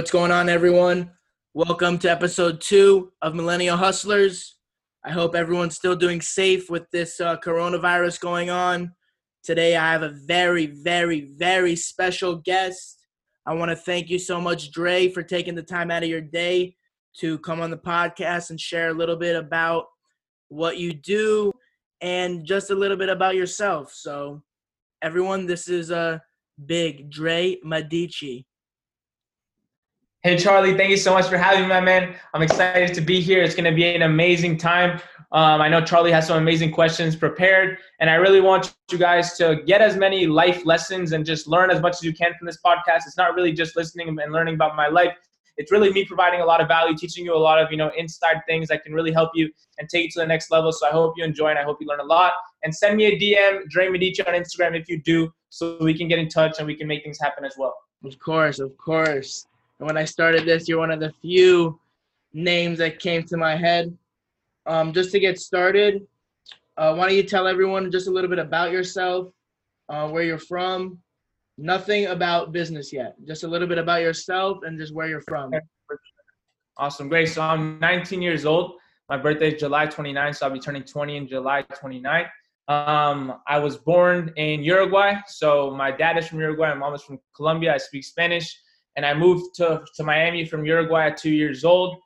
what's going on, everyone? Welcome to episode 2 of Millennial Hustlers. I hope everyone's still doing safe with this coronavirus going on. Today, I have a very, very, very special guest. I want to thank you so much, Dre, for taking the time out of your day to come on the podcast and share a little bit about what you do and just a little bit about yourself. So, everyone, this is Big Dre Medici. Hey, Charlie, thank you so much for having me, my man. I'm excited to be here. It's going to be an amazing time. I know Charlie has some amazing questions prepared, and I really want you guys to get as many life lessons and just learn as much as you can from this podcast. It's not really just listening and learning about my life. It's really me providing a lot of value, teaching you a lot of, inside things that can really help you and take you to the next level. So I hope you enjoy, and I hope you learn a lot. And send me a DM, Dre Medici, on Instagram if you do, so we can get in touch and we can make things happen as well. Of course. And when I started this, you're one of the few names that came to my head. Just to get started, why don't you tell everyone just a little bit about yourself, where you're from? Nothing about business yet. Just a little bit about yourself and just where you're from. Awesome. Great. So I'm 19 years old. My birthday is July 29th, so I'll be turning 20 in July 29th. I was born in Uruguay. So my dad is from Uruguay. My mom is from Colombia. I speak Spanish. And I moved to Miami from Uruguay at 2 years old.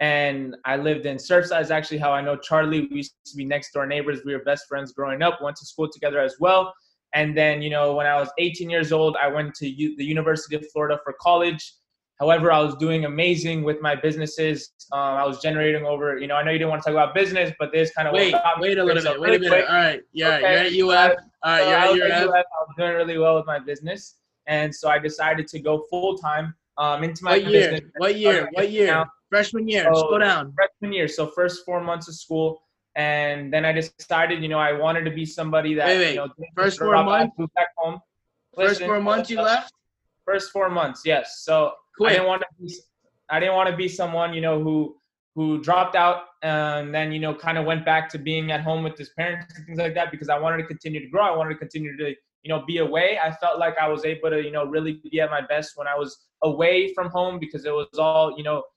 And I lived in Surfside. It's actually how I know Charlie. We used to be next door neighbors. We were best friends growing up. Went to school together as well. And then, when I was 18 years old, I went to the University of Florida for college. However, I was doing amazing with my businesses. I was generating over, I know you didn't want to talk about business, but this kind of wait a minute. All right. Yeah. Okay. You're at UF. I was doing really well with my business. And so I decided to go full-time into my business. What year? Freshman year. So, slow down. Freshman year. So first 4 months of school. And then I decided, I wanted to be somebody that, first 4 months? Moved back home. First 4 months you left? First 4 months, yes. So quit. I didn't want to be someone, who dropped out and then, kind of went back to being at home with his parents and things like that, because I wanted to continue to grow. I wanted to continue to be away. I felt like I was able to, really be at my best when I was away from home, because it was all,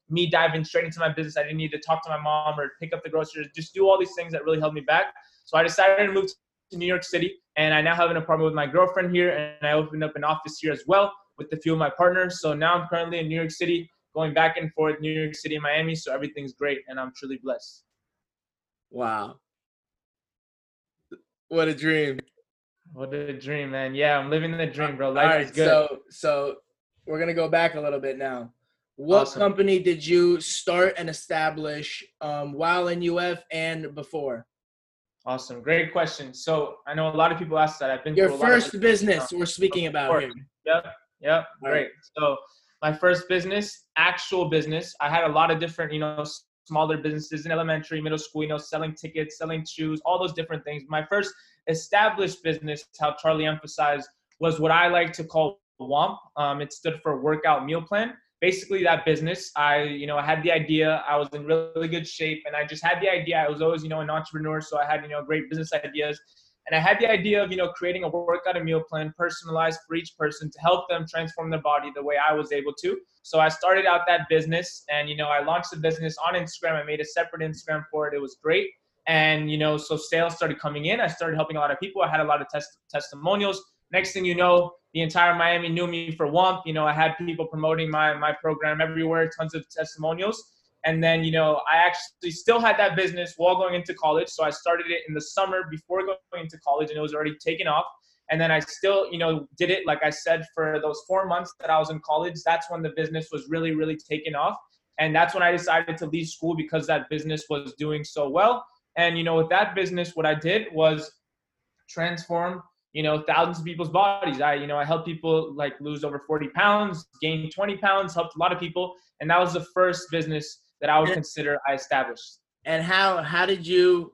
me diving straight into my business. I didn't need to talk to my mom or pick up the groceries, just do all these things that really held me back. So I decided to move to New York City, and I now have an apartment with my girlfriend here, and I opened up an office here as well with a few of my partners. So now I'm currently in New York City, going back and forth, New York City and Miami. So everything's great, and I'm truly blessed. Wow. What a dream. What a dream, man. Yeah, I'm living the dream, bro. Life is good. So we're going to go back a little bit now. What company did you start and establish while in UF and before? Awesome. Great question. So I know a lot of people ask that. I've been your first business we're speaking about here. Yep. Great. So my first business, actual business, I had a lot of different, smaller businesses in elementary, middle school, selling tickets, selling shoes, all those different things. My first established business, how Charlie emphasized, was what I like to call WOMP. It stood for Workout Meal Plan. Basically, that business, I had the idea. I was in really good shape, and I just had the idea. I was always, an entrepreneur, so I had, great business ideas. And I had the idea of, creating a workout and meal plan personalized for each person to help them transform their body the way I was able to. So I started out that business, and, I launched the business on Instagram. I made a separate Instagram for it. It was great. And, so sales started coming in. I started helping a lot of people. I had a lot of testimonials. Next thing you know, the entire Miami knew me for WOMP. I had people promoting my program everywhere, tons of testimonials. And then, I actually still had that business while going into college. So I started it in the summer before going into college, and it was already taken off. And then I still, did it, like I said, for those 4 months that I was in college. That's when the business was really, really taken off. And that's when I decided to leave school, because that business was doing so well. And, with that business, what I did was transform, thousands of people's bodies. I, I helped people like lose over 40 pounds, gain 20 pounds, helped a lot of people. And that was the first business that I would consider I established. And how did you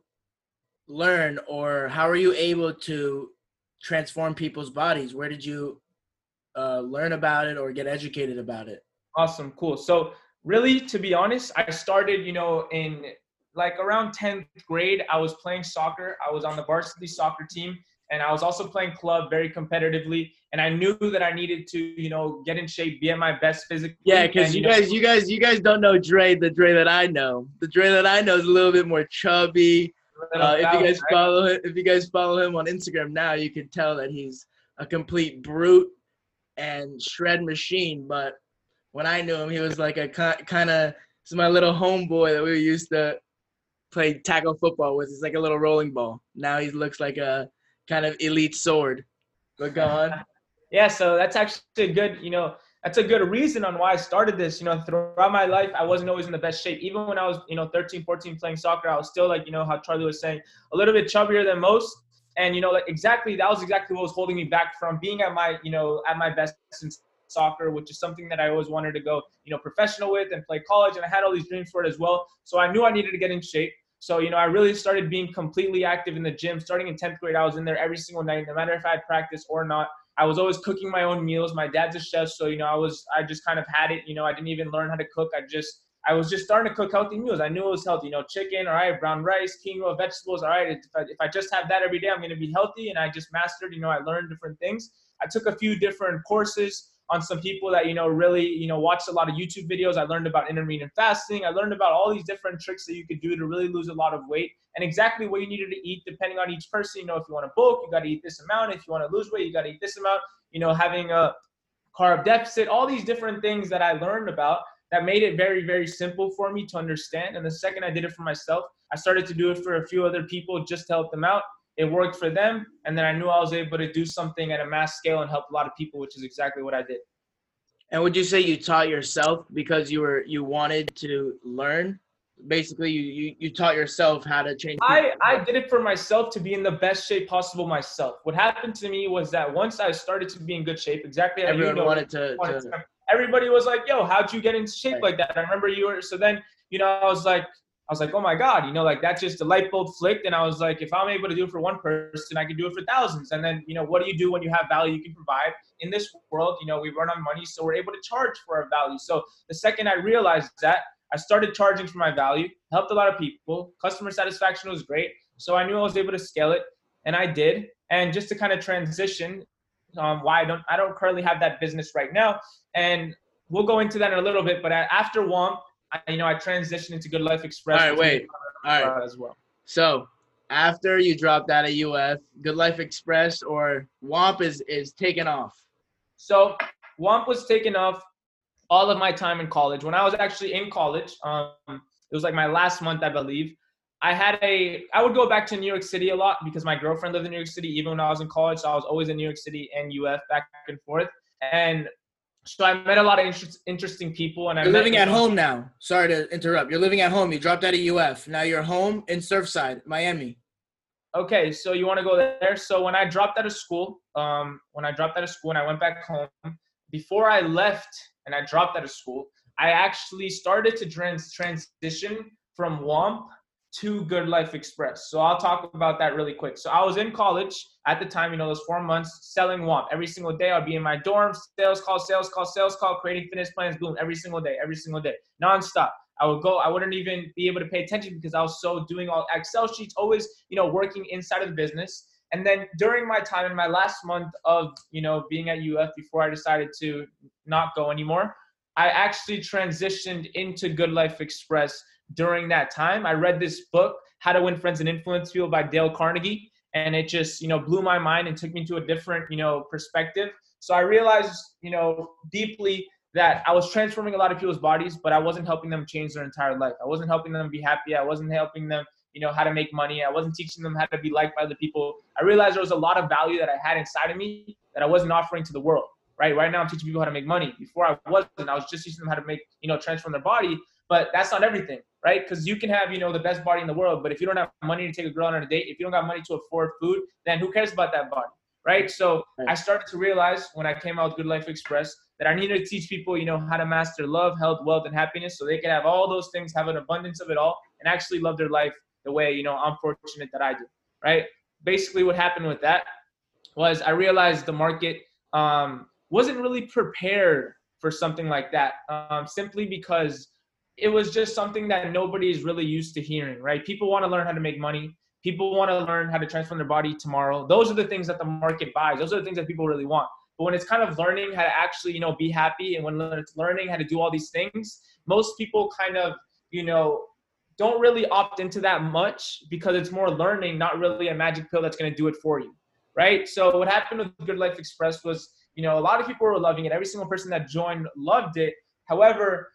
learn, or how were you able to transform people's bodies? Where did you learn about it or get educated about it? Awesome. Cool. So really, to be honest, I started, in like around 10th grade. I was playing soccer. I was on the varsity soccer team. And I was also playing club very competitively. And I knew that I needed to, you know, get in shape, be at my best physically. Yeah, because you guys don't know Dre, the Dre that I know. The Dre that I know is a little bit more chubby. If you guys follow him on Instagram now, you can tell that he's a complete brute and shred machine. But when I knew him, he was like a kind of – this is my little homeboy that we used to play tackle football with. It's like a little rolling ball. Now he looks like a kind of elite sword. But go on. Yeah, so that's actually a good, you know, that's a good reason on why I started this. You know, throughout my life, I wasn't always in the best shape. Even when I was, you know, 13, 14 playing soccer, I was still like, you know, how Charlie was saying, a little bit chubbier than most. And, you know, like that was exactly what was holding me back from being at my, you know, at my best in soccer, which is something that I always wanted to go, you know, professional with and play college. And I had all these dreams for it as well. So I knew I needed to get in shape. So, you know, I really started being completely active in the gym. Starting in 10th grade, I was in there every single night, no matter if I had practice or not. I was always cooking my own meals. My dad's a chef, so, you know, I just kind of had it. You know, I didn't even learn how to cook. I was just starting to cook healthy meals. I knew it was healthy, you know, chicken, all right, brown rice, quinoa, vegetables, all right. If I just have that every day, I'm going to be healthy. And I just mastered, you know, I learned different things. I took a few different courses on some people that, you know, really, you know, watched a lot of YouTube videos. I learned about intermittent fasting. I learned about all these different tricks that you could do to really lose a lot of weight and exactly what you needed to eat depending on each person. You know, if you want to bulk, you got to eat this amount. If you want to lose weight, you got to eat this amount. You know, having a carb deficit, all these different things that I learned about that made it very, very simple for me to understand. And the second I did it for myself, I started to do it for a few other people just to help them out. It worked for them, and then I knew I was able to do something at a mass scale and help a lot of people, which is exactly what I did. And would you say you taught yourself because you wanted to learn? Basically, you taught yourself how to change. I did it for myself to be in the best shape possible myself. What happened to me was that once I started to be in good shape, exactly. Everybody was like, yo, how'd you get into shape like that? I remember you were – so then, you know, I was like, oh my God, you know, like that's just a light bulb flicked. And I was like, if I'm able to do it for one person, I can do it for thousands. And then, you know, what do you do when you have value you can provide in this world? You know, we run on money, so we're able to charge for our value. So the second I realized that, I started charging for my value, helped a lot of people. Customer satisfaction was great. So I knew I was able to scale it, and I did. And just to kind of transition, why I don't currently have that business right now. And we'll go into that in a little bit, but after WOMP, I transitioned into Good Life Express. All right, wait. All right. As well. So after you dropped out of UF, Good Life Express or WOMP is taken off. So WOMP was taken off all of my time in college. When I was actually in college, it was like my last month, I believe. I would go back to New York City a lot because my girlfriend lived in New York City even when I was in college. So I was always in New York City and UF back and forth. And so I met a lot of interesting people. And you're living at home now. Sorry to interrupt. You're living at home. You dropped out of UF. Now you're home in Surfside, Miami. Okay, so you want to go there. So when I dropped out of school, and I went back home, before I left and I dropped out of school, I actually started to transition from WOMP to Good Life Express. So I'll talk about that really quick. So I was in college at the time, you know, those 4 months selling WOMP. Every single day I'd be in my dorm, sales call, creating fitness plans, boom, every single day, nonstop. I wouldn't even be able to pay attention because I was so doing all Excel sheets, always, you know, working inside of the business. And then during my time in my last month of, you know, being at UF before I decided to not go anymore, I actually transitioned into Good Life Express. During that time, I read this book, How to Win Friends and Influence People by Dale Carnegie, and it just, you know, blew my mind and took me to a different, you know, perspective. So I realized, you know, deeply that I was transforming a lot of people's bodies, but I wasn't helping them change their entire life. I wasn't helping them be happy. I wasn't helping them, you know, how to make money. I wasn't teaching them how to be liked by other people. I realized there was a lot of value that I had inside of me that I wasn't offering to the world, right? Right now, I'm teaching people how to make money. Before I wasn't. I was just teaching them how to make, you know, transform their body. But that's not everything, right? Because you can have, you know, the best body in the world, but if you don't have money to take a girl on a date, if you don't got money to afford food, then who cares about that body, right? So I started to realize when I came out with Good Life Express that I needed to teach people, you know, how to master love, health, wealth, and happiness so they can have all those things, have an abundance of it all, and actually love their life the way, you know, I'm fortunate that I do, right? Basically what happened with that was I realized the market wasn't really prepared for something like that, simply because it was just something that nobody's really used to hearing, right? People want to learn how to make money. People want to learn how to transform their body tomorrow. Those are the things that the market buys. Those are the things that people really want. But when it's kind of learning how to actually, you know, be happy, and when it's learning how to do all these things, most people kind of, you know, don't really opt into that much because it's more learning, not really a magic pill that's going to do it for you, right? So what happened with Good Life Express was, you know, a lot of people were loving it. Every single person that joined loved it. However,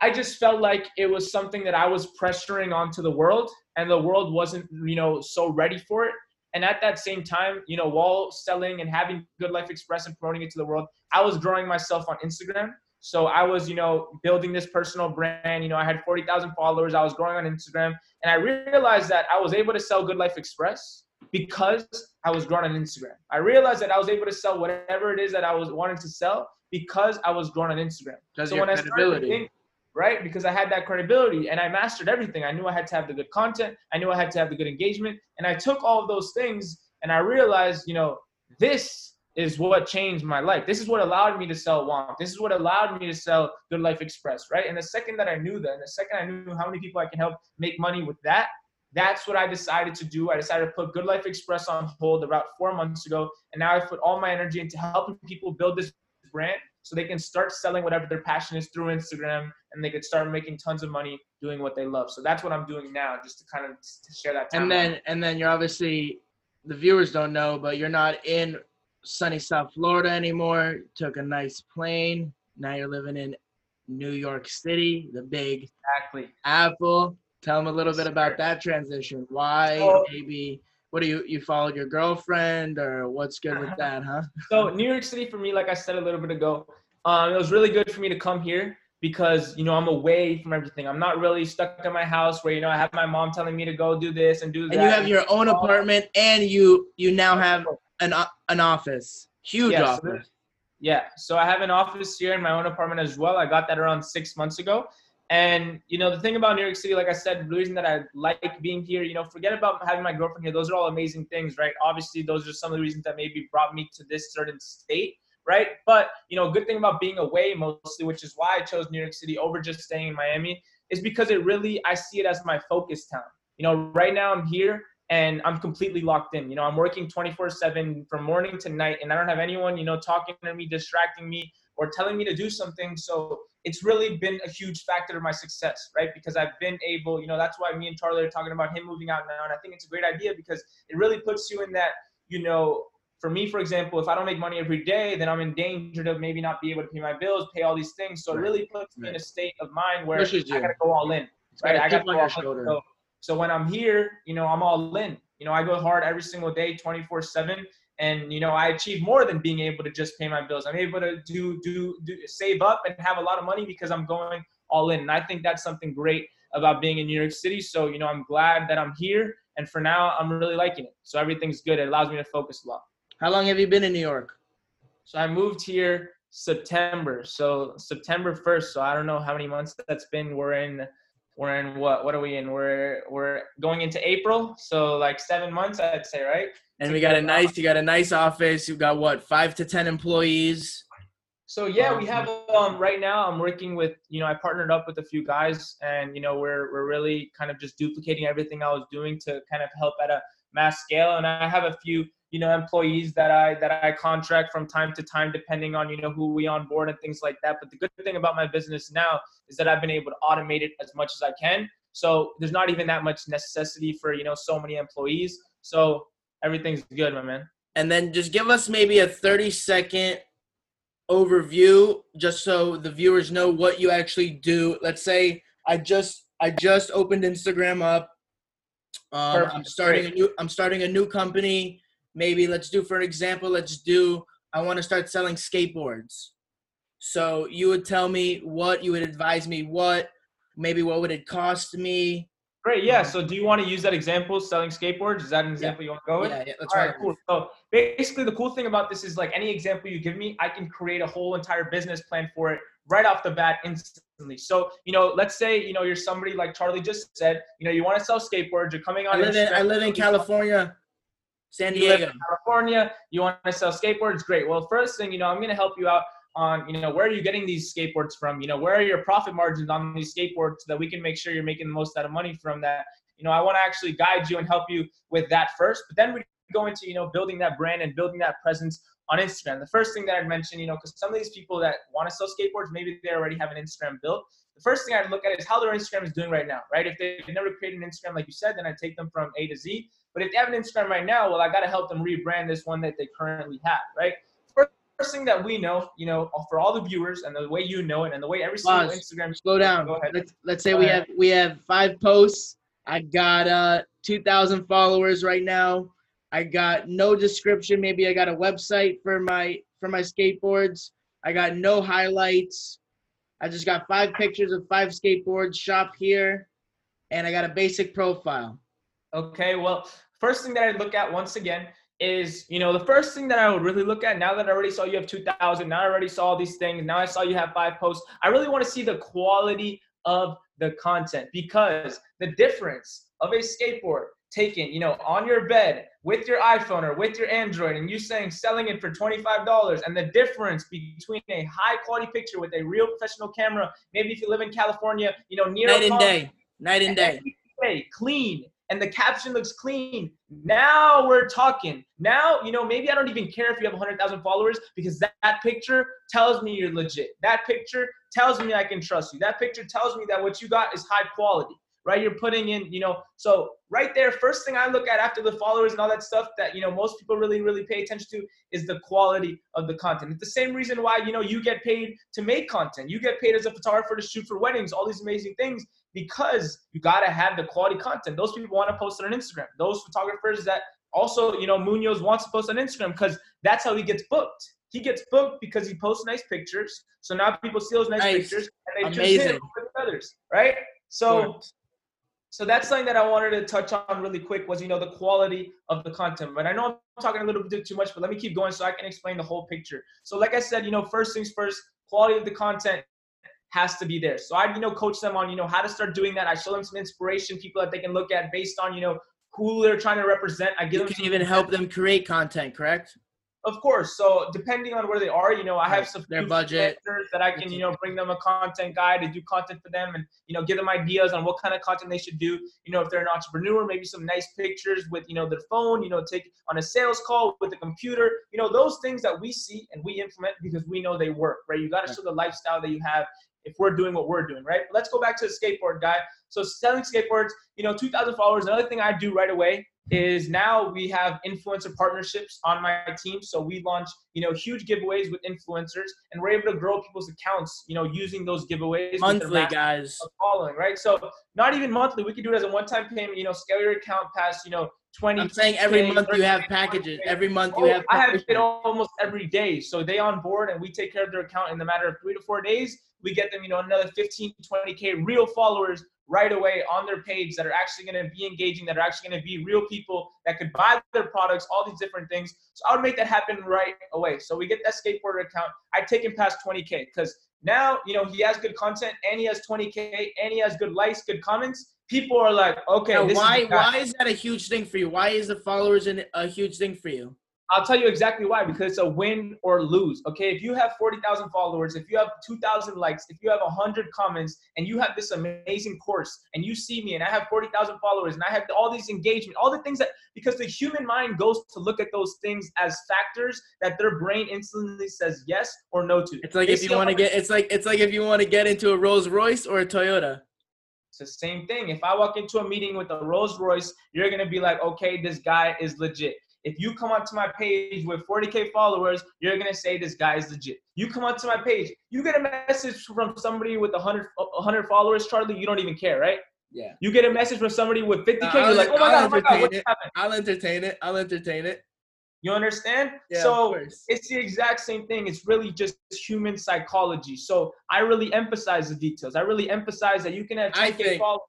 I just felt like it was something that I was pressuring onto the world, and the world wasn't, you know, so ready for it. And at that same time, you know, while selling and having Good Life Express and promoting it to the world, I was growing myself on Instagram. So I was, you know, building this personal brand. You know, I had 40,000 followers. I was growing on Instagram. And I realized that I was able to sell Good Life Express because I was growing on Instagram. I realized that I was able to sell whatever it is that I was wanting to sell because I was growing on Instagram. So when I started thinking, right, because I had that credibility and I mastered everything. I knew I had to have the good content. I knew I had to have the good engagement. And I took all of those things and I realized, you know, this is what changed my life. This is what allowed me to sell WOMP. This is what allowed me to sell Good Life Express, right? And the second that I knew that, and the second I knew how many people I can help make money with that, that's what I decided to do. I decided to put Good Life Express on hold about 4 months ago. And now I put all my energy into helping people build this brand so they can start selling whatever their passion is through Instagram, and they could start making tons of money doing what they love. So that's what I'm doing now, just to kind of share that time. And then you're obviously, the viewers don't know, but you're not in sunny South Florida anymore. Took a nice plane. Now you're living in New York City, the big Apple. Tell them a little bit about that transition. Why maybe... What do you followed your girlfriend, or what's good with that, huh? So New York City for me, like I said a little bit ago, it was really good for me to come here because, you know, I'm away from everything. I'm not really stuck in my house where, you know, I have my mom telling me to go do this and do that. And you have your own apartment, and you now have an office, huge office. Yeah, so I have an office here in my own apartment as well. I got that around 6 months ago. And, you know, the thing about New York City, like I said, the reason that I like being here, you know, forget about having my girlfriend here. Those are all amazing things, right? Obviously, those are some of the reasons that maybe brought me to this certain state, right? But, you know, a good thing about being away mostly, which is why I chose New York City over just staying in Miami, is because it really, I see it as my focus town. You know, right now I'm here and I'm completely locked in. You know, I'm working 24/7 from morning to night, and I don't have anyone, you know, talking to me, distracting me, or telling me to do something. So it's really been a huge factor of my success, right? Because I've been able, you know, that's why me and Charlie are talking about him moving out now. And I think it's a great idea because it really puts you in that, you know, for me, for example, if I don't make money every day, then I'm in danger to maybe not be able to pay my bills, pay all these things. So it really puts me in a state of mind where I gotta go all in, right? I gotta go all in. So when I'm here, you know, I'm all in. You know, I go hard every single day, 24/7. And, you know, I achieve more than being able to just pay my bills. I'm able to do save up and have a lot of money because I'm going all in. And I think that's something great about being in New York City. So, you know, I'm glad that I'm here. And for now, I'm really liking it. So everything's good. It allows me to focus a lot. How long have you been in New York? So I moved here September. So September 1st. So I don't know how many months that's been. We're in what are we in? We're going into April. So like 7 months, I'd say, right? And you got a nice office. You've got 5 to 10 employees. So yeah, we have right now I'm working with, you know, I partnered up with a few guys, and, you know, we're really kind of just duplicating everything I was doing to kind of help at a mass scale. And I have a few, you know, employees that I contract from time to time, depending on, you know, who we onboard and things like that. But the good thing about my business now is that I've been able to automate it as much as I can. So there's not even that much necessity for, you know, so many employees. So everything's good, my man. And then just give us maybe a 30-second overview just so the viewers know what you actually do. Let's say I just opened Instagram up. I'm starting a new company. Maybe I want to start selling skateboards. So you would tell me what you would advise me, what would it cost me? Great. Yeah. So do you want to use that example, selling skateboards? Is that an example you want to go with? Yeah. That's right. Cool. So basically the cool thing about this is like any example you give me, I can create a whole entire business plan for it right off the bat instantly. So, you know, let's say, you know, you're somebody like Charlie just said, you know, you want to sell skateboards. You're coming on. I live in California, San Diego, California. You want to sell skateboards? Great. Well, first thing, you know, I'm going to help you out on, you know, where are you getting these skateboards from? You know, where are your profit margins on these skateboards so that we can make sure you're making the most out of money from that, You know, I want to actually guide you and help you with that first. But then we go into, you know, building that brand and building that presence on Instagram. The first thing that I'd mention, you know, because some of these people that want to sell skateboards, maybe they already have an Instagram built. The first thing I'd look at is how their Instagram is doing right now, right? If they've never created an Instagram, like you said, then I'd take them from A to Z. But if they have an Instagram right now, well, I got to help them rebrand this one that they currently have, right? First thing that we know, you know, for all the viewers and the way you know it and the way every single Instagram. Slow down. Go ahead. Let's say we have 5 posts. I got 2,000 followers right now. I got no description. Maybe I got a website for my skateboards. I got no highlights. I just got 5 pictures of 5 skateboards, shop here, and I got a basic profile. Okay, well, first thing that I look at once again is, you know, the first thing that I would really look at, now that I already saw you have 2,000, now I already saw all these things, now I saw you have 5 posts, I really want to see the quality of the content, because the difference of a skateboard taken, you know, on your bed with your iPhone or with your Android and you saying selling it for $25, and the difference between a high quality picture with a real professional camera, maybe if you live in California, you know, near night and day, clean, and the caption looks clean. Now we're talking. Now, you know, maybe I don't even care if you have 100,000 followers, because that picture tells me you're legit. That picture tells me I can trust you. That picture tells me that what you got is high quality, right? You're putting in, you know, so right there, first thing I look at after the followers and all that stuff that, you know, most people really, really pay attention to is the quality of the content. It's the same reason why, you know, you get paid to make content. You get paid as a photographer to shoot for weddings, all these amazing things, because you gotta have the quality content. Those people wanna post it on Instagram. Those photographers that also, you know, Munoz wants to post on Instagram, because that's how he gets booked. He gets booked because he posts nice pictures. So now people see those nice pictures and they just hit it with others, right? So that's something that I wanted to touch on really quick was, you know, the quality of the content. But I know I'm talking a little bit too much, but let me keep going so I can explain the whole picture. So like I said, you know, first things first, quality of the content has to be there. So I, you know, coach them on, you know, how to start doing that. I show them some inspiration, people that they can look at based on, you know, who they're trying to represent. I give them. You can even help them create content, correct? Of course. So depending on where they are, you know, I have some their budget that I can, you know, bring them a content guy to do content for them and, you know, give them ideas on what kind of content they should do. You know, if they're an entrepreneur, maybe some nice pictures with, you know, their phone, you know, take on a sales call with a computer, you know, those things that we see and we implement because we know they work, right? You got to show the lifestyle that you have if we're doing what we're doing, right? But let's go back to the skateboard guy. So selling skateboards, you know, 2,000 followers. Another thing I do right away is now we have influencer partnerships on my team. So we launch, you know, huge giveaways with influencers, and we're able to grow people's accounts, you know, using those giveaways. Monthly, guys. Following, right? So not even monthly. We could do it as a one-time payment, you know, scale your account past, you know, 20. I'm saying every month you have packages. Every month you have packages. I have it almost every day. So they onboard and we take care of their account in the matter of 3 to 4 days. We get them, you know, another 15, 20K real followers right away on their page that are actually going to be engaging, that are actually going to be real people that could buy their products, all these different things. So I would make that happen right away. So we get that skateboarder account. I take him past 20K because now, you know, he has good content and he has 20K and he has good likes, good comments. People are like, okay. Now, why is that a huge thing for you? Why is the followers a huge thing for you? I'll tell you exactly why, because it's a win or lose, okay? If you have 40,000 followers, if you have 2,000 likes, if you have 100 comments, and you have this amazing course, and you see me, and I have 40,000 followers, and I have all these engagement, all the things that, because the human mind goes to look at those things as factors that their brain instantly says yes or no to. It's like if you want to get, it's like if you want to get into a Rolls Royce or a Toyota. It's the same thing. If I walk into a meeting with a Rolls Royce, you're going to be like, okay, this guy is legit. If you come onto my page with 40K followers, you're going to say this guy is legit. You come onto my page, you get a message from somebody with 100 followers, Charlie, you don't even care, right? Yeah. You get a message from somebody with 50K, you're like, oh my God, what's happening? I'll entertain it. You understand? Yeah, so it's the exact same thing. It's really just human psychology. So I really emphasize the details. I really emphasize that you can have 10K followers,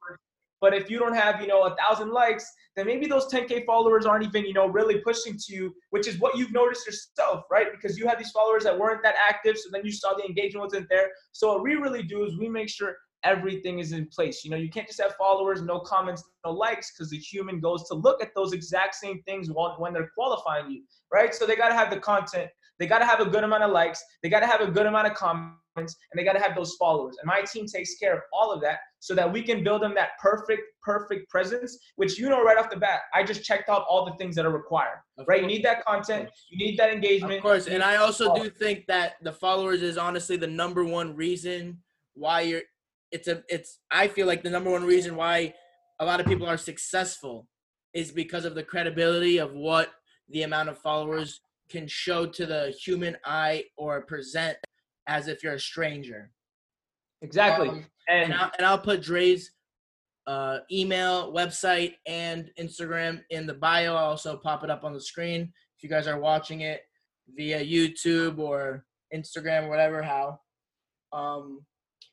but if you don't have, you know, 1,000 likes, then maybe those 10K followers aren't even, you know, really pushing to you, which is what you've noticed yourself, right? Because you had these followers that weren't that active, so then you saw the engagement wasn't there. So what we really do is we make sure everything is in place. You know, you can't just have followers, no comments, no likes, because the human goes to look at those exact same things when they're qualifying you, right? So they got to have the content. They got to have a good amount of likes. They got to have a good amount of comments, and they got to have those followers. And my team takes care of all of that so that we can build them that perfect presence, which, you know, right off the bat, I just checked off all the things that are required, right? You need that content. You need that engagement. Of course. And I also do think that the followers is honestly the number one reason why I feel like the number one reason why a lot of people are successful is because of the credibility of what the amount of followers can show to the human eye or present as if you're a stranger. Exactly. And I'll put Dre's email, website, and Instagram in the bio. I'll also pop it up on the screen if you guys are watching it via YouTube or Instagram or whatever, how.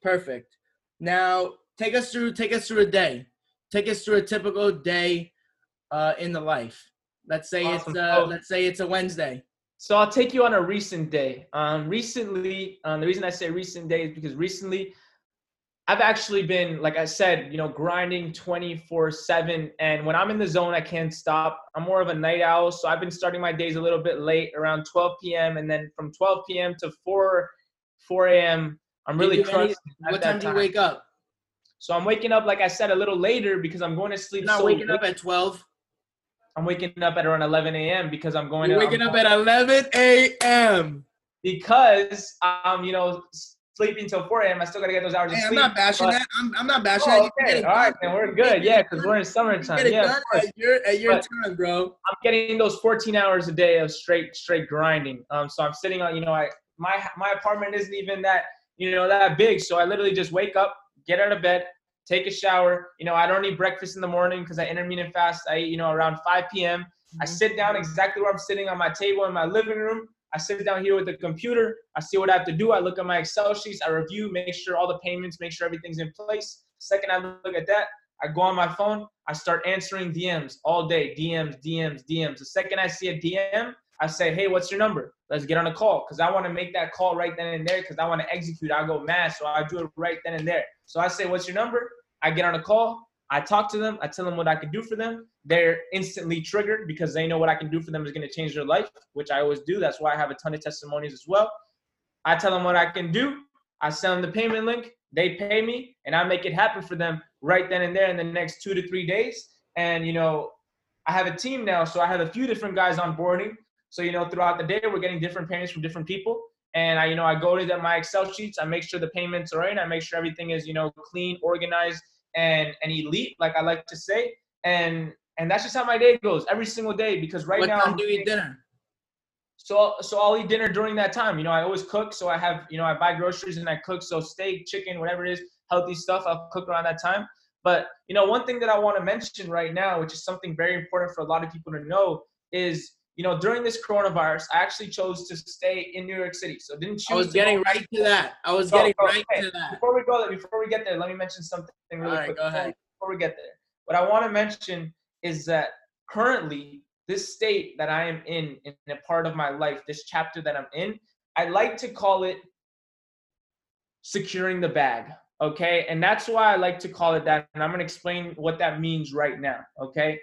Perfect. Now, take us through a day. Take us through a typical day in the life. Let's say it's a Wednesday. So I'll take you on a recent day. The reason I say recent day is because recently I've actually been, like I said, you know, grinding 24/7. And when I'm in the zone, I can't stop. I'm more of a night owl. So I've been starting my days a little bit late, around 12 p.m. And then from 12 p.m. to 4 a.m., I'm really crushing. What time do you wake up? So I'm waking up, like I said, a little later because I'm going to sleep. You're not waking up at 12? I'm waking up at around 11 a.m. because I'm going to. You're waking up at 11 a.m. because I'm, you know, sleeping till 4 a.m. I still got to get those hours of sleep. I'm not bashing that. I'm not bashing that. Okay. All right, man. We're good. Yeah, because we're in summertime. Yeah, at your time, bro. I'm getting those 14 hours a day of straight grinding. So I'm sitting on, you know, my apartment isn't even that, you know, that big. So I literally just wake up, get out of bed, take a shower. You know, I don't eat breakfast in the morning because I intermittent fast. I eat, you know, around 5 p.m. I sit down exactly where I'm sitting on my table in my living room. I sit down here with the computer. I see what I have to do. I look at my Excel sheets. I review, make sure all the payments, make sure everything's in place. Second I look at that, I go on my phone. I start answering DMs all day, DMs. The second I see a DM, I say, hey, what's your number? Let's get on a call because I want to make that call right then and there because I want to execute. I go mad, so I do it right then and there. So I say, what's your number? I get on a call. I talk to them. I tell them what I can do for them. They're instantly triggered because they know what I can do for them is going to change their life, which I always do. That's why I have a ton of testimonies as well. I tell them what I can do. I send them the payment link. They pay me, and I make it happen for them right then and there in the next 2 to 3 days. And, you know, I have a team now, so I have a few different guys onboarding. So, you know, throughout the day, we're getting different payments from different people. And I, you know, I go to my Excel sheets. I make sure the payments are in. I make sure everything is, you know, clean, organized, and elite, like I like to say. And that's just how my day goes every single day. Because right now, what time do you eat dinner? So I'll eat dinner during that time. You know, I always cook. So I have, you know, I buy groceries and I cook. So steak, chicken, whatever it is, healthy stuff, I'll cook around that time. But, you know, one thing that I want to mention right now, which is something very important for a lot of people to know, is, you know, during this coronavirus, I actually chose to stay in New York City. So didn't choose. I was getting right to that. Before we get there, let me mention something really quick. Go ahead. Before we get there, what I want to mention is that currently this state that I am in a part of my life, this chapter that I'm in, I like to call it securing the bag. Okay. And that's why I like to call it that. And I'm going to explain what that means right now. Okay.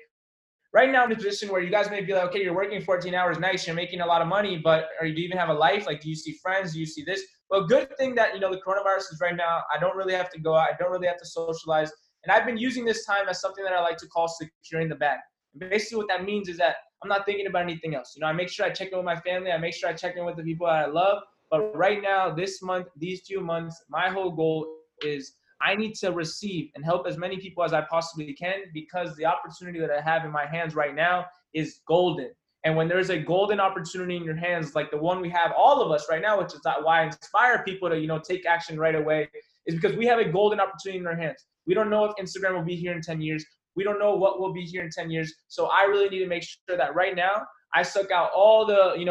Right now, I'm in a position where you guys may be like, okay, you're working 14 hours, nice, you're making a lot of money, but do you even have a life? Like, do you see friends? Do you see this? Well, good thing that, you know, the coronavirus is right now. I don't really have to go out. I don't really have to socialize. And I've been using this time as something that I like to call securing the bag. Basically, what that means is that I'm not thinking about anything else. You know, I make sure I check in with my family. I make sure I check in with the people that I love. But right now, this month, these few months, my whole goal is I need to receive and help as many people as I possibly can because the opportunity that I have in my hands right now is golden. And when there's a golden opportunity in your hands, like the one we have all of us right now, which is why I inspire people to, you know, take action right away, is because we have a golden opportunity in our hands. We don't know if Instagram will be here in 10 years. We don't know what will be here in 10 years. So I really need to make sure that right now I suck out all the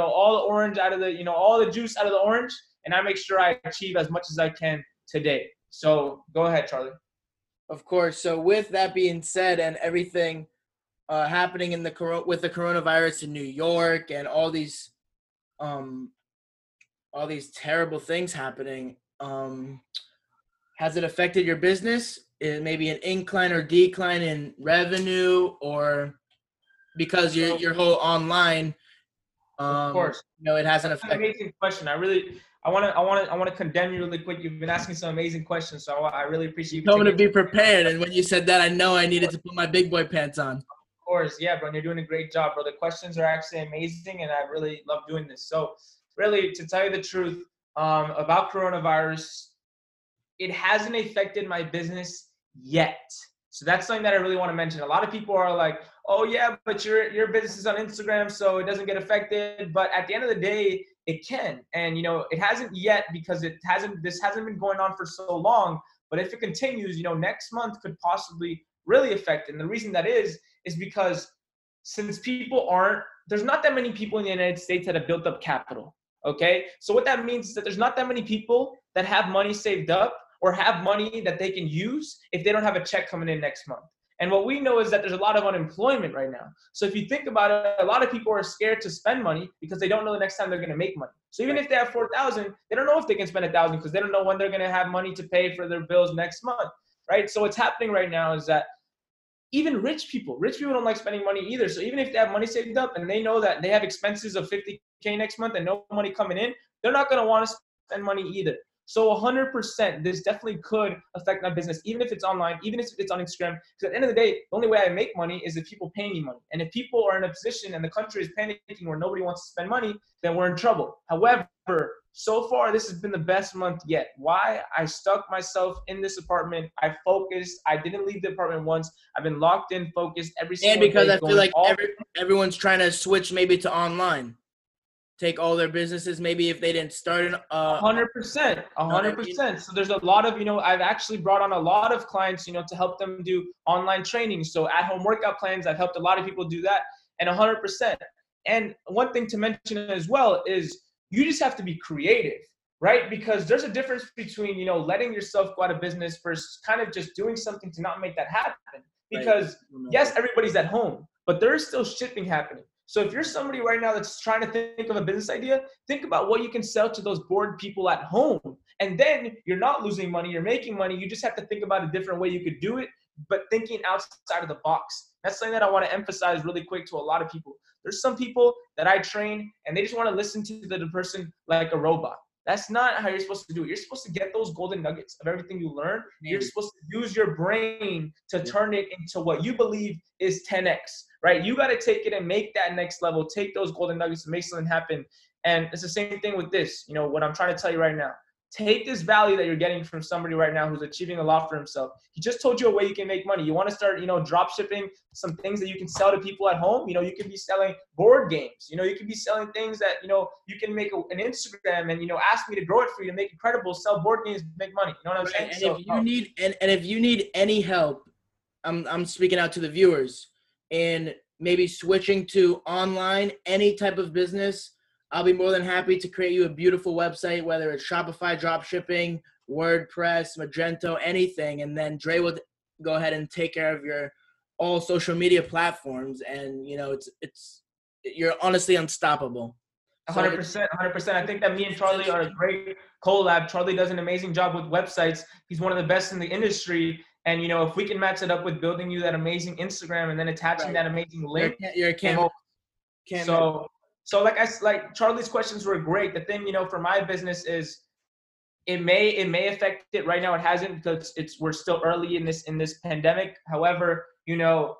juice out of the orange, and I make sure I achieve as much as I can today. So go ahead, Charlie. Of course. So with that being said, and everything happening with the coronavirus in New York and all these terrible things happening, Has it affected your business? Maybe an incline or decline in revenue, or because your whole online, of course, you know, it hasn't affected. That's an amazing question. I want to condemn you really quick. You've been asking some amazing questions, so I really appreciate you. Told me to be prepared, and when you said that, I know I needed to put my big boy pants on. Of course, yeah, bro. You're doing a great job, bro. The questions are actually amazing, and I really love doing this. So, really, to tell you the truth, about coronavirus, it hasn't affected my business yet. So that's something that I really want to mention. A lot of people are like, "Oh yeah, but your business is on Instagram, so it doesn't get affected." But at the end of the day, it can. And you know, it hasn't yet because this hasn't been going on for so long. But if it continues, you know, next month could possibly really affect it. And the reason that is because since there's not that many people in the United States that have built up capital. Okay, so what that means is that there's not that many people that have money saved up or have money that they can use if they don't have a check coming in next month. And what we know is that there's a lot of unemployment right now. So if you think about it, a lot of people are scared to spend money because they don't know the next time they're going to make money. So even if they have $4,000, they don't know if they can spend $1,000 because they don't know when they're going to have money to pay for their bills next month, right? So what's happening right now is that even rich people don't like spending money either. So even if they have money saved up and they know that they have expenses of $50K next month and no money coming in, they're not going to want to spend money either. So 100%, this definitely could affect my business, even if it's online, even if it's on Instagram. Because at the end of the day, the only way I make money is if people pay me money. And if people are in a position and the country is panicking where nobody wants to spend money, then we're in trouble. However, so far, this has been the best month yet. Why? I stuck myself in this apartment. I focused. I didn't leave the apartment once. I've been locked in, focused every single day. And because I feel like everyone's trying to switch maybe to online. Take all their businesses, maybe if they didn't start in 100%. So there's a lot of, you know, I've actually brought on a lot of clients, you know, to help them do online training. So at-home workout plans, I've helped a lot of people do that, and 100%. And one thing to mention as well is you just have to be creative, right? Because there's a difference between, you know, letting yourself go out of business versus kind of just doing something to not make that happen. Because right. Yes, everybody's at home, but there is still shipping happening. So if you're somebody right now that's trying to think of a business idea, think about what you can sell to those bored people at home. And then you're not losing money, you're making money. You just have to think about a different way you could do it, but thinking outside of the box. That's something that I want to emphasize really quick to a lot of people. There's some people that I train and they just want to listen to the person like a robot. That's not how you're supposed to do it. You're supposed to get those golden nuggets of everything you learn. You're supposed to use your brain to turn it into what you believe is 10X, right? You got to take it and make that next level. Take those golden nuggets and make something happen. And it's the same thing with this. You know, what I'm trying to tell you right now. Take this value that you're getting from somebody right now who's achieving a lot for himself. He just told you a way you can make money. You want to start, you know, drop shipping some things that you can sell to people at home. You know, you could be selling board games. You know, you could be selling things that, you know, you can make an Instagram and, you know, ask me to grow it for you to make it credible, sell board games, make money. You know what I'm saying? And so, if you need any help, I'm speaking out to the viewers and maybe switching to online, any type of business, I'll be more than happy to create you a beautiful website, whether it's Shopify, dropshipping, WordPress, Magento, anything. And then Dre will go ahead and take care of your all social media platforms. And, you know, you're honestly unstoppable. 100%. I think that me and Charlie are a great collab. Charlie does an amazing job with websites. He's one of the best in the industry. And, you know, if we can match it up with building you that amazing Instagram and then attaching that amazing link. You're a camera. So like Charlie's questions were great. The thing, you know, for my business is it may affect it right now. It hasn't because we're still early in this pandemic. However, you know,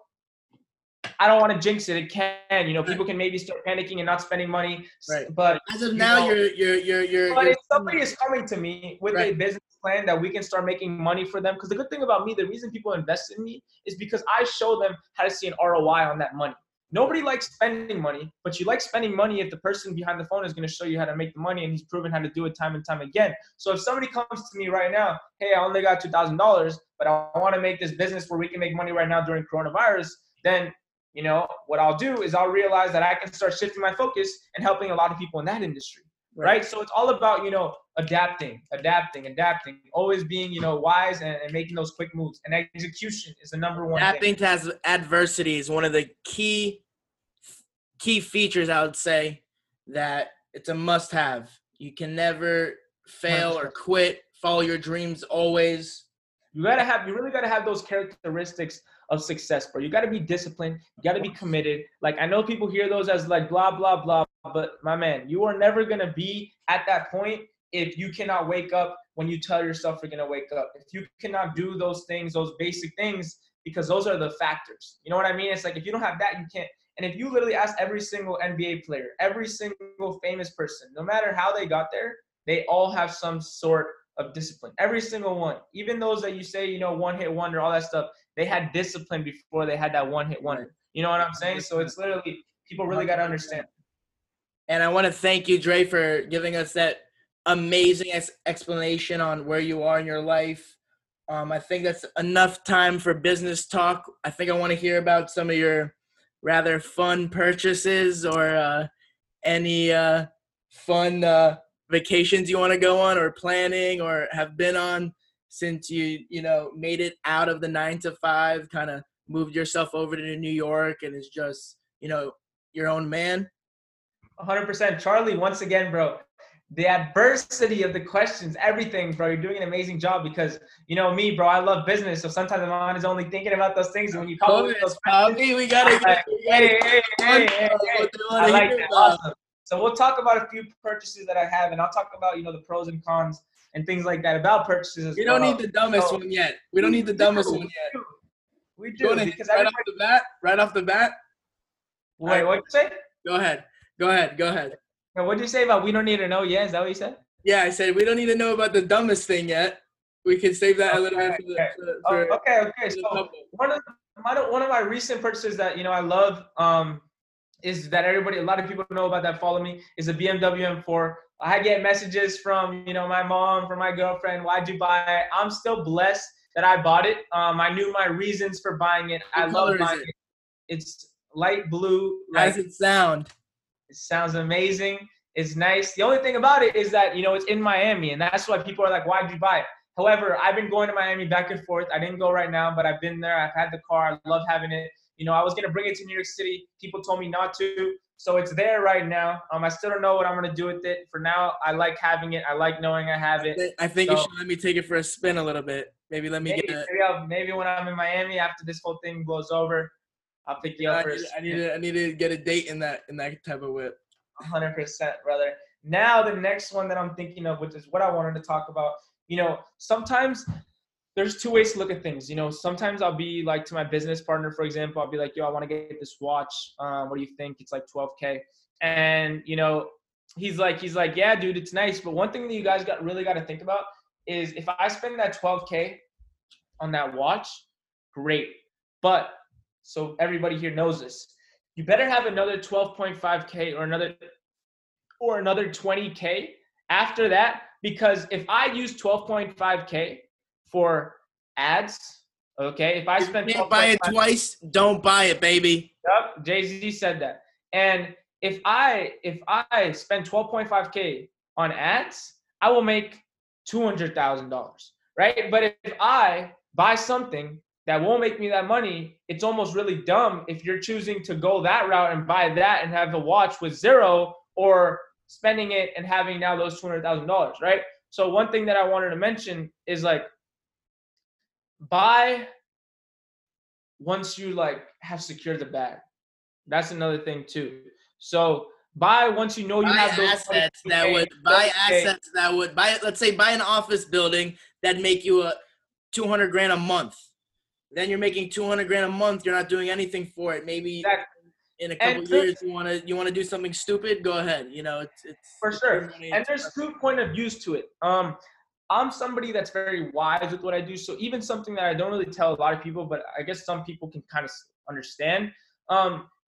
I don't want to jinx it. It can, you know, people can maybe start panicking and not spending money. Right. But as of now, But if somebody is coming to me with a business plan that we can start making money for them, because the good thing about me, the reason people invest in me is because I show them how to see an ROI on that money. Nobody likes spending money, but you like spending money if the person behind the phone is going to show you how to make the money, and he's proven how to do it time and time again. So if somebody comes to me right now, hey, I only got $2,000, but I want to make this business where we can make money right now during coronavirus, then, you know, what I'll do is I'll realize that I can start shifting my focus and helping a lot of people in that industry, right? So it's all about, you know, adapting, always being, you know, wise and making those quick moves. And execution is the number one thing. Adapting to adversity is one of the key features, I would say, that it's a must have. You can never fail or quit follow your dreams always. You really gotta have those characteristics of success, bro. You gotta be disciplined. You gotta be committed. Like, I know people hear those as like blah, blah, blah, but my man, you are never gonna be at that point if you cannot wake up when you tell yourself you're gonna wake up. If you cannot do those things, those basic things, because those are the factors. You know what I mean? It's like, if you don't have that, you can't. And if you literally ask every single NBA player, every single famous person, no matter how they got there, they all have some sort of discipline. Every single one. Even those that you say, you know, one-hit wonder, all that stuff, they had discipline before they had that one-hit wonder. You know what I'm saying? So it's literally, people really got to understand. And I want to thank you, Dre, for giving us that amazing explanation on where you are in your life. I think that's enough time for business talk. I think I want to hear about some of your rather fun purchases or any fun vacations you want to go on or planning or have been on since you made it out of the 9 to 5, kind of moved yourself over to New York and is just, you know, your own man. 100%. Charlie, once again, bro, the adversity of the questions, everything, bro, you're doing an amazing job because, you know me, bro, I love business. So sometimes my mind is only thinking about those things. And when you call me those questions, we got to get hey. I like that. Awesome. So we'll talk about a few purchases that I have, and I'll talk about, you know, the pros and cons and things like that about purchases. We don't need the dumbest one yet. We don't need the dumbest one yet. We do. Because right off the bat. Wait, what did you say? Go ahead. Now, what did you say about we don't need to know yet? Is that what you said? Yeah, I said we don't need to know about the dumbest thing yet. We can save that a little bit. Okay. So one of my recent purchases that, you know, I love is that a lot of people know about that follow me, is a BMW M4. I get messages from, you know, my mom, from my girlfriend, why'd you buy it? I'm still blessed that I bought it. I knew my reasons for buying it. I love buying it. It's light blue. How's it sound? It sounds amazing. It's nice. The only thing about it is that, you know, it's in Miami, and that's why people are like, why'd you buy it? However, I've been going to Miami back and forth. I didn't go right now, but I've been there. I've had the car. I love having it. You know, I was going to bring it to New York City. People told me not to. So it's there right now. I still don't know what I'm going to do with it. For now, I like having it. I like knowing I have it. I think you should let me take it for a spin a little bit. Maybe when I'm in Miami after this whole thing blows over, I'll pick you up first. I need to get a date in that type of whip. 100%, brother. Now the next one that I'm thinking of, which is what I wanted to talk about, you know, sometimes there's two ways to look at things. You know, sometimes I'll be like to my business partner, for example, I'll be like, yo, I want to get this watch. What do you think? It's like $12,000. And, you know, he's like, yeah, dude, it's nice. But one thing that you guys really got to think about is if I spend that $12,000 on that watch, great. But so everybody here knows this. You better have another $12,500 or another $20,000 after that, because if I use $12,500 for ads, okay, if I spend $12,500, buy it twice, don't buy it, baby. Yep, Jay-Z said that. And if I spend $12,500 on ads, I will make $200,000, right? But if I buy something that won't make me that money, it's almost really dumb if you're choosing to go that route and buy that and have the watch with $0 or spending it and having now those $200,000, right? So one thing that I wanted to mention is like, buy once you like have secured the bag. That's another thing too. So buy once you know you have those assets that would buy assets that would buy. Let's say buy an office building that make you a $200,000 a month. Then you're making $200,000 a month. You're not doing anything for it. Maybe exactly. In a couple years, you want to do something stupid. Go ahead. You know, it's for sure. And there's two point of views to it. I'm somebody that's very wise with what I do. So even something that I don't really tell a lot of people, but I guess some people can kind of understand.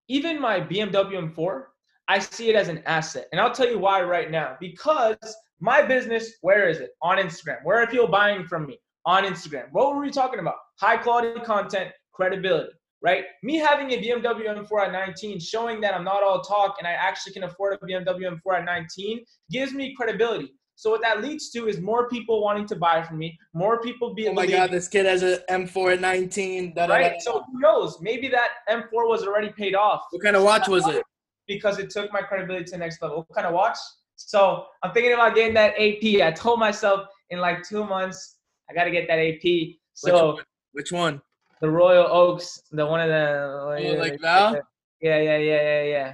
Even my BMW M4, I see it as an asset, and I'll tell you why right now. Because my business, where is it? On Instagram. Where are people buying from me? On Instagram. What were we talking about? High quality content, credibility, right? Me having a BMW M4 at 19, showing that I'm not all talk and I actually can afford a BMW M4 at 19, gives me credibility. So what that leads to is more people wanting to buy from me, more people being. Oh my God, this kid has an M4 at 19. Right? So who knows? Maybe that M4 was already paid off. What kind of watch was it? Because it took my credibility to the next level. What kind of watch? So I'm thinking about getting that AP. I told myself in like 2 months. I got to get that AP. So which one? The Royal Oaks, the one of the like Val? Yeah.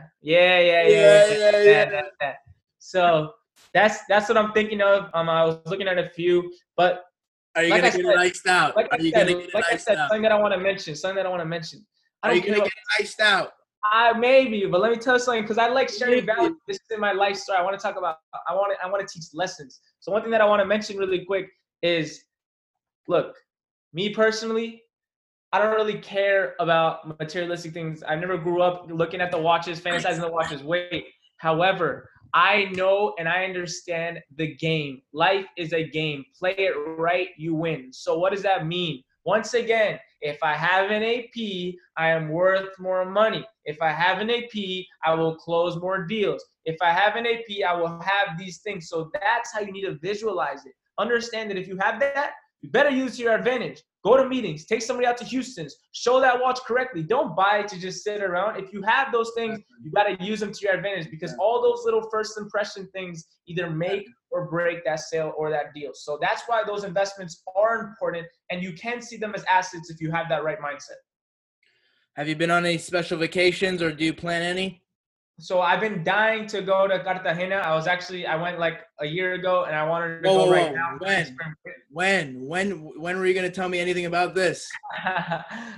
So that's what I'm thinking of. I was looking at a few, but are you gonna get iced out? Something that I want to mention. Are you gonna get iced out? Maybe, but let me tell you something, because I like sharing value. This is in my life story. I want to talk about. I want to teach lessons. So one thing that I want to mention really quick is, look, me personally, I don't really care about materialistic things. I never grew up looking at the watches, fantasizing the watches. Wait. However, I know and I understand the game. Life is a game. Play it right, you win. So what does that mean? Once again, if I have an AP, I am worth more money. If I have an AP, I will close more deals. If I have an AP, I will have these things. So that's how you need to visualize it. Understand that if you have that, you better use to your advantage. Go to meetings. Take somebody out to Houston's. Show that watch correctly. Don't buy it to just sit around. If you have those things, you got to use them to your advantage, because all those little first impression things either make or break that sale or that deal. So that's why those investments are important, and you can see them as assets if you have that right mindset. Have you been on any special vacations, or do you plan any? So I've been dying to go to Cartagena. I went like a year ago, and I wanted to go right now. When were you going to tell me anything about this?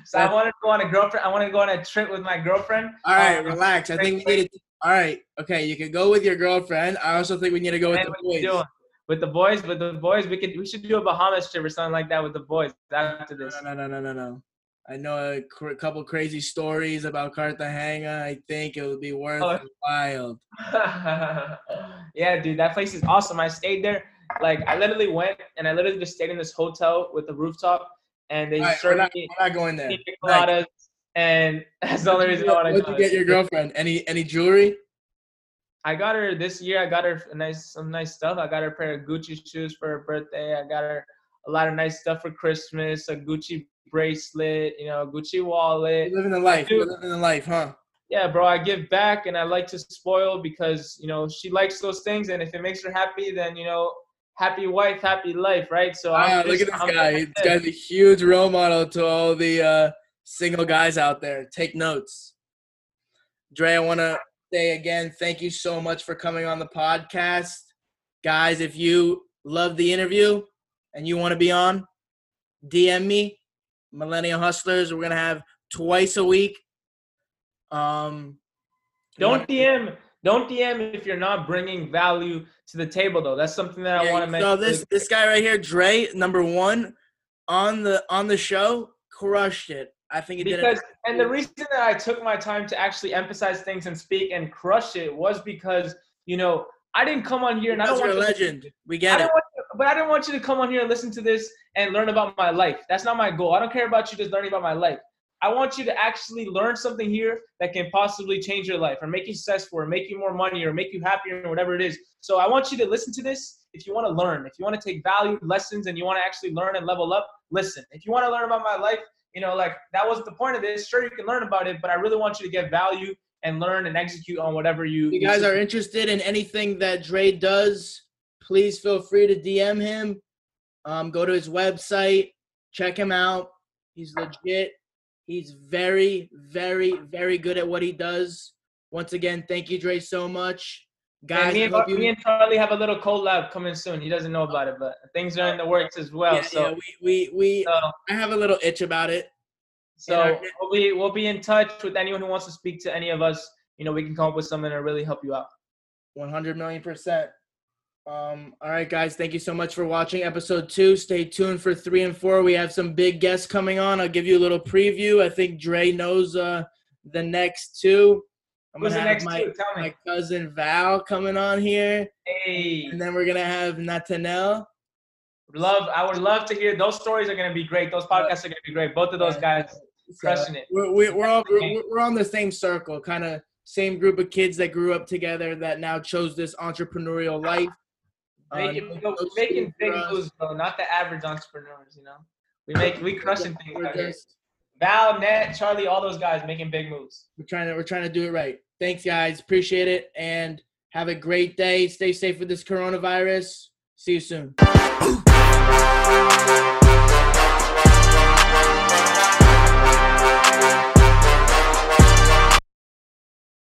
So I wanted to go on a trip with my girlfriend. All right, relax. I think we need to. All right. Okay. You can go with your girlfriend. I also think we need to go with the boys. With the boys, we should do a Bahamas trip or something like that with the boys after this. No. I know a couple crazy stories about Cartagena. I think it would be worth wild. Yeah, dude, that place is awesome. I stayed there. Like, I literally went, and I literally just stayed in this hotel with the rooftop, and they served me. I'm not going there. Right. And that's the only reason I want to go. What did you get your girlfriend? Any jewelry? I got her this year. I got her some nice stuff. I got her a pair of Gucci shoes for her birthday. I got her a lot of nice stuff for Christmas. A Gucci bracelet, Gucci wallet. You're living the life, huh? Yeah, bro, I give back, and I like to spoil, because she likes those things, and if it makes her happy, then happy wife, happy life, right? So this guy's a huge role model to all the single guys out there. Take notes. Dre, I want to say again, thank you so much for coming on the podcast. Guys, if you love the interview and you want to be on, DM me, Millennial Hustlers. We're going to have twice a week. Don't DM if you're not bringing value to the table, though. That's something that I want to make. So this guy right here, Dre, number one on the show, crushed it. I think he did it. And the reason that I took my time to actually emphasize things and speak and crush it was because, I didn't come on here and I don't want you. You're a legend. We get it. But I didn't want you to come on here and listen to this and learn about my life. That's not my goal. I don't care about you just learning about my life. I want you to actually learn something here that can possibly change your life, or make you successful, or make you more money, or make you happier, or whatever it is. So I want you to listen to this if you want to learn. If you want to take valued lessons and you want to actually learn and level up, listen. If you want to learn about my life, that wasn't the point of this. Sure, you can learn about it, but I really want you to get value and learn and execute on whatever you guys are interested in anything that Dre does. Please feel free to DM him. Go to his website. Check him out. He's legit. He's very, very, very good at what he does. Once again, thank you, Dre, so much. Guys, me and Charlie have a little collab coming soon. He doesn't know about it, but things are in the works as well. I have a little itch about it. So we'll be in touch with anyone who wants to speak to any of us. We can come up with something to really help you out. 100 million %. All right, guys, thank you so much for watching episode 2. Stay tuned for 3 and 4. We have some big guests coming on. I'll give you a little preview. I think Dre knows the next 2. I'm going to have my cousin Val coming on here. Hey. And then we're going to have Natanel. I would love to hear. Those stories are going to be great. Those podcasts are going to be great. Both of those guys crushing it. We're on the same circle, kind of same group of kids that grew up together that now chose this entrepreneurial life. Making big moves, though, not the average entrepreneurs, we crushing things out here. Val, Nat, Charlie, all those guys making big moves. We're trying to do it right. Thanks, guys. Appreciate it, and have a great day. Stay safe with this coronavirus. See you soon.